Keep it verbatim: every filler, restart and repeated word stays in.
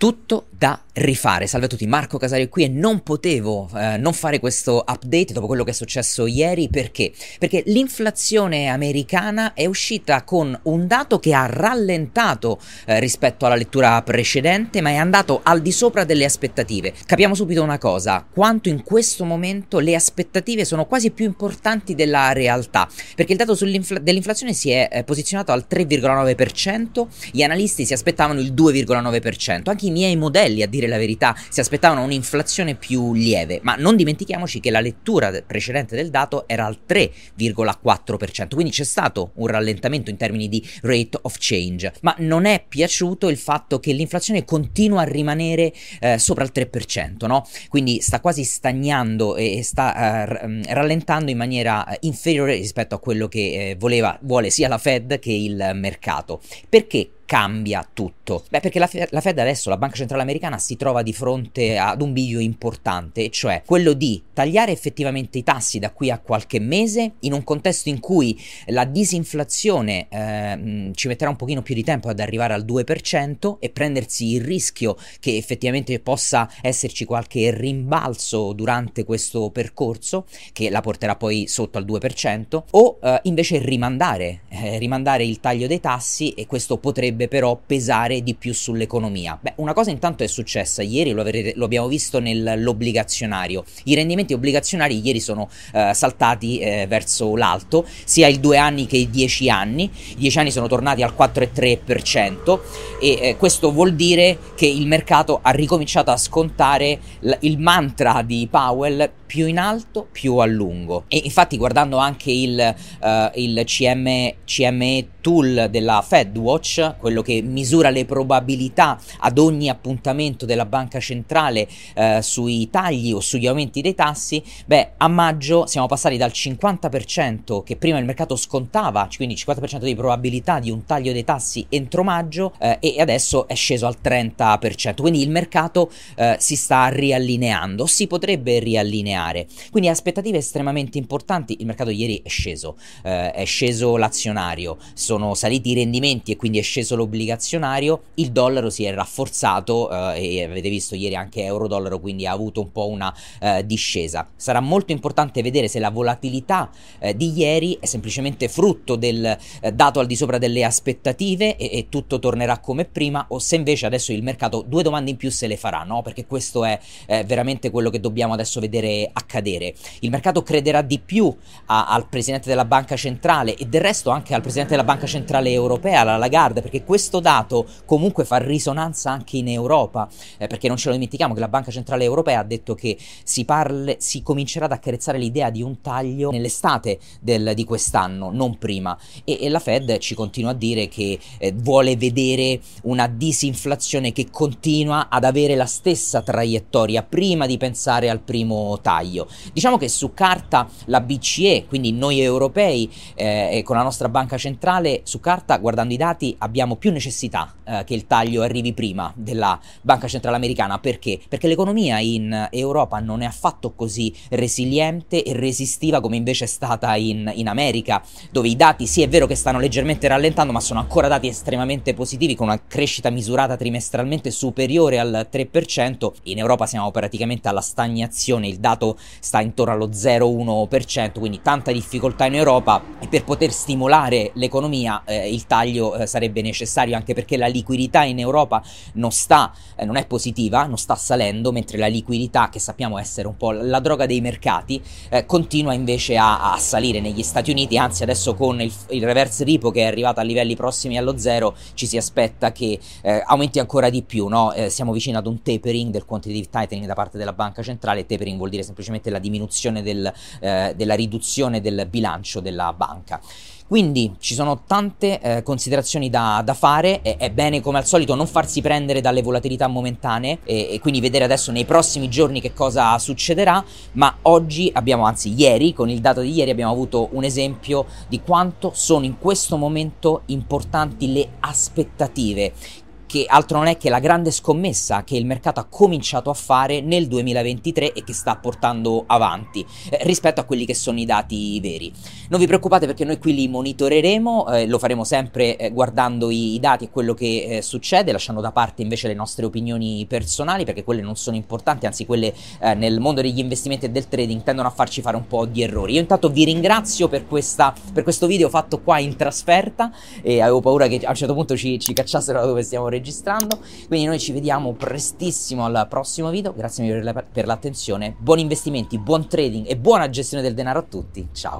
Tutto da rifare. Salve a tutti, Marco Casario qui e non potevo eh, non fare questo update dopo quello che è successo ieri. Perché? Perché l'inflazione americana è uscita con un dato che ha rallentato eh, rispetto alla lettura precedente, ma è andato al di sopra delle aspettative. Capiamo subito una cosa, quanto in questo momento le aspettative sono quasi più importanti della realtà, perché il dato dell'inflazione si è eh, posizionato al tre virgola nove per cento, gli analisti si aspettavano il due virgola nove per cento, anche i miei modelli, a dire la verità, si aspettavano un'inflazione più lieve, ma non dimentichiamoci che la lettura precedente del dato era al tre virgola quattro per cento, quindi c'è stato un rallentamento in termini di rate of change, ma non è piaciuto il fatto che l'inflazione continua a rimanere eh, sopra il tre per cento, no? Quindi sta quasi stagnando e sta eh, rallentando in maniera inferiore rispetto a quello che eh, voleva, vuole sia la Fed che il mercato. Perché cambia tutto? Beh, perché la Fed, la Fed adesso, la Banca Centrale Americana, si trova di fronte ad un bivio importante, cioè quello di tagliare effettivamente i tassi da qui a qualche mese, in un contesto in cui la disinflazione eh, ci metterà un pochino più di tempo ad arrivare al due per cento, e prendersi il rischio che effettivamente possa esserci qualche rimbalzo durante questo percorso che la porterà poi sotto al due per cento, o eh, invece rimandare, eh, rimandare il taglio dei tassi, e questo potrebbe però pesare di più sull'economia. Beh, una cosa intanto è successa ieri, lo, avrete, lo abbiamo visto nell'obbligazionario. I rendimenti obbligazionari ieri sono eh, saltati eh, verso l'alto, sia i due anni che i dieci anni. I dieci anni sono tornati al quattro virgola tre per cento e eh, questo vuol dire che il mercato ha ricominciato a scontare l- il mantra di Powell: più in alto, più a lungo. E infatti, guardando anche il, eh, il C M E tool della FedWatch, quello che misura le probabilità ad ogni appuntamento della banca centrale eh, sui tagli o sugli aumenti dei tassi, beh, a maggio siamo passati dal cinquanta per cento che prima il mercato scontava, quindi cinquanta per cento di probabilità di un taglio dei tassi entro maggio, eh, e adesso è sceso al trenta per cento, quindi il mercato eh, si sta riallineando, si potrebbe riallineare, quindi aspettative estremamente importanti. Il mercato ieri è sceso, eh, è sceso l'azionario, sono saliti i rendimenti e quindi è sceso l'obbligazionario, il dollaro si è rafforzato eh, e avete visto ieri anche euro-dollaro, quindi ha avuto un po' una eh, discesa. Sarà molto importante vedere se la volatilità eh, di ieri è semplicemente frutto del eh, dato al di sopra delle aspettative e, e tutto tornerà come prima, o se invece adesso il mercato due domande in più se le farà, no? Perché questo è eh, veramente quello che dobbiamo adesso vedere accadere. Il mercato crederà di più a, al Presidente della Banca Centrale e del resto anche al Presidente della Banca Centrale Europea, la Lagarde, perché questo dato comunque fa risonanza anche in Europa, eh, perché non ce lo dimentichiamo che la Banca Centrale Europea ha detto che si, parle, si comincerà ad accarezzare l'idea di un taglio nell'estate del, di quest'anno, non prima, e, e la Fed ci continua a dire che eh, vuole vedere una disinflazione che continua ad avere la stessa traiettoria prima di pensare al primo taglio. Diciamo che su carta la B C E, quindi noi europei, eh, con la nostra banca centrale, su carta, guardando i dati, abbiamo più necessità eh, che il taglio arrivi prima della Banca Centrale Americana. Perché? Perché l'economia in Europa non è affatto così resiliente e resistiva come invece è stata in, in America, dove i dati sì è vero che stanno leggermente rallentando, ma sono ancora dati estremamente positivi, con una crescita misurata trimestralmente superiore al tre per cento. In Europa siamo praticamente alla stagnazione, il dato sta intorno allo zero virgola uno per cento, quindi tanta difficoltà in Europa, e per poter stimolare l'economia eh, il taglio eh, sarebbe necessario, anche perché la liquidità in Europa non sta, eh, non è positiva, non sta salendo, mentre la liquidità, che sappiamo essere un po' la droga dei mercati, eh, continua invece a, a salire negli Stati Uniti. Anzi, adesso con il, il reverse repo che è arrivato a livelli prossimi allo zero, ci si aspetta che eh, aumenti ancora di più, no? Eh, siamo vicini ad un tapering del quantitative tightening da parte della banca centrale. Tapering vuol dire semplicemente la diminuzione del, eh, della riduzione del bilancio della banca. Quindi ci sono tante eh, considerazioni da, da fare. È, è bene, come al solito, non farsi prendere dalle volatilità momentanee e, e quindi vedere adesso nei prossimi giorni che cosa succederà, ma oggi abbiamo, anzi ieri, con il dato di ieri abbiamo avuto un esempio di quanto sono in questo momento importanti le aspettative. che altro non è che la grande scommessa che il mercato ha cominciato a fare nel duemilaventitré e che sta portando avanti eh, rispetto a quelli che sono i dati veri. Non vi preoccupate, perché noi qui li monitoreremo, eh, lo faremo sempre eh, guardando i, i dati e quello che eh, succede, lasciando da parte invece le nostre opinioni personali, perché quelle non sono importanti, anzi quelle eh, nel mondo degli investimenti e del trading tendono a farci fare un po' di errori. Io intanto vi ringrazio per, questa, per questo video fatto qua in trasferta, e avevo paura che a un certo punto ci, ci cacciassero da dove stiamo registrando, quindi noi ci vediamo prestissimo al prossimo video. Grazie mille per l'attenzione, buoni investimenti, buon trading e buona gestione del denaro a tutti, ciao!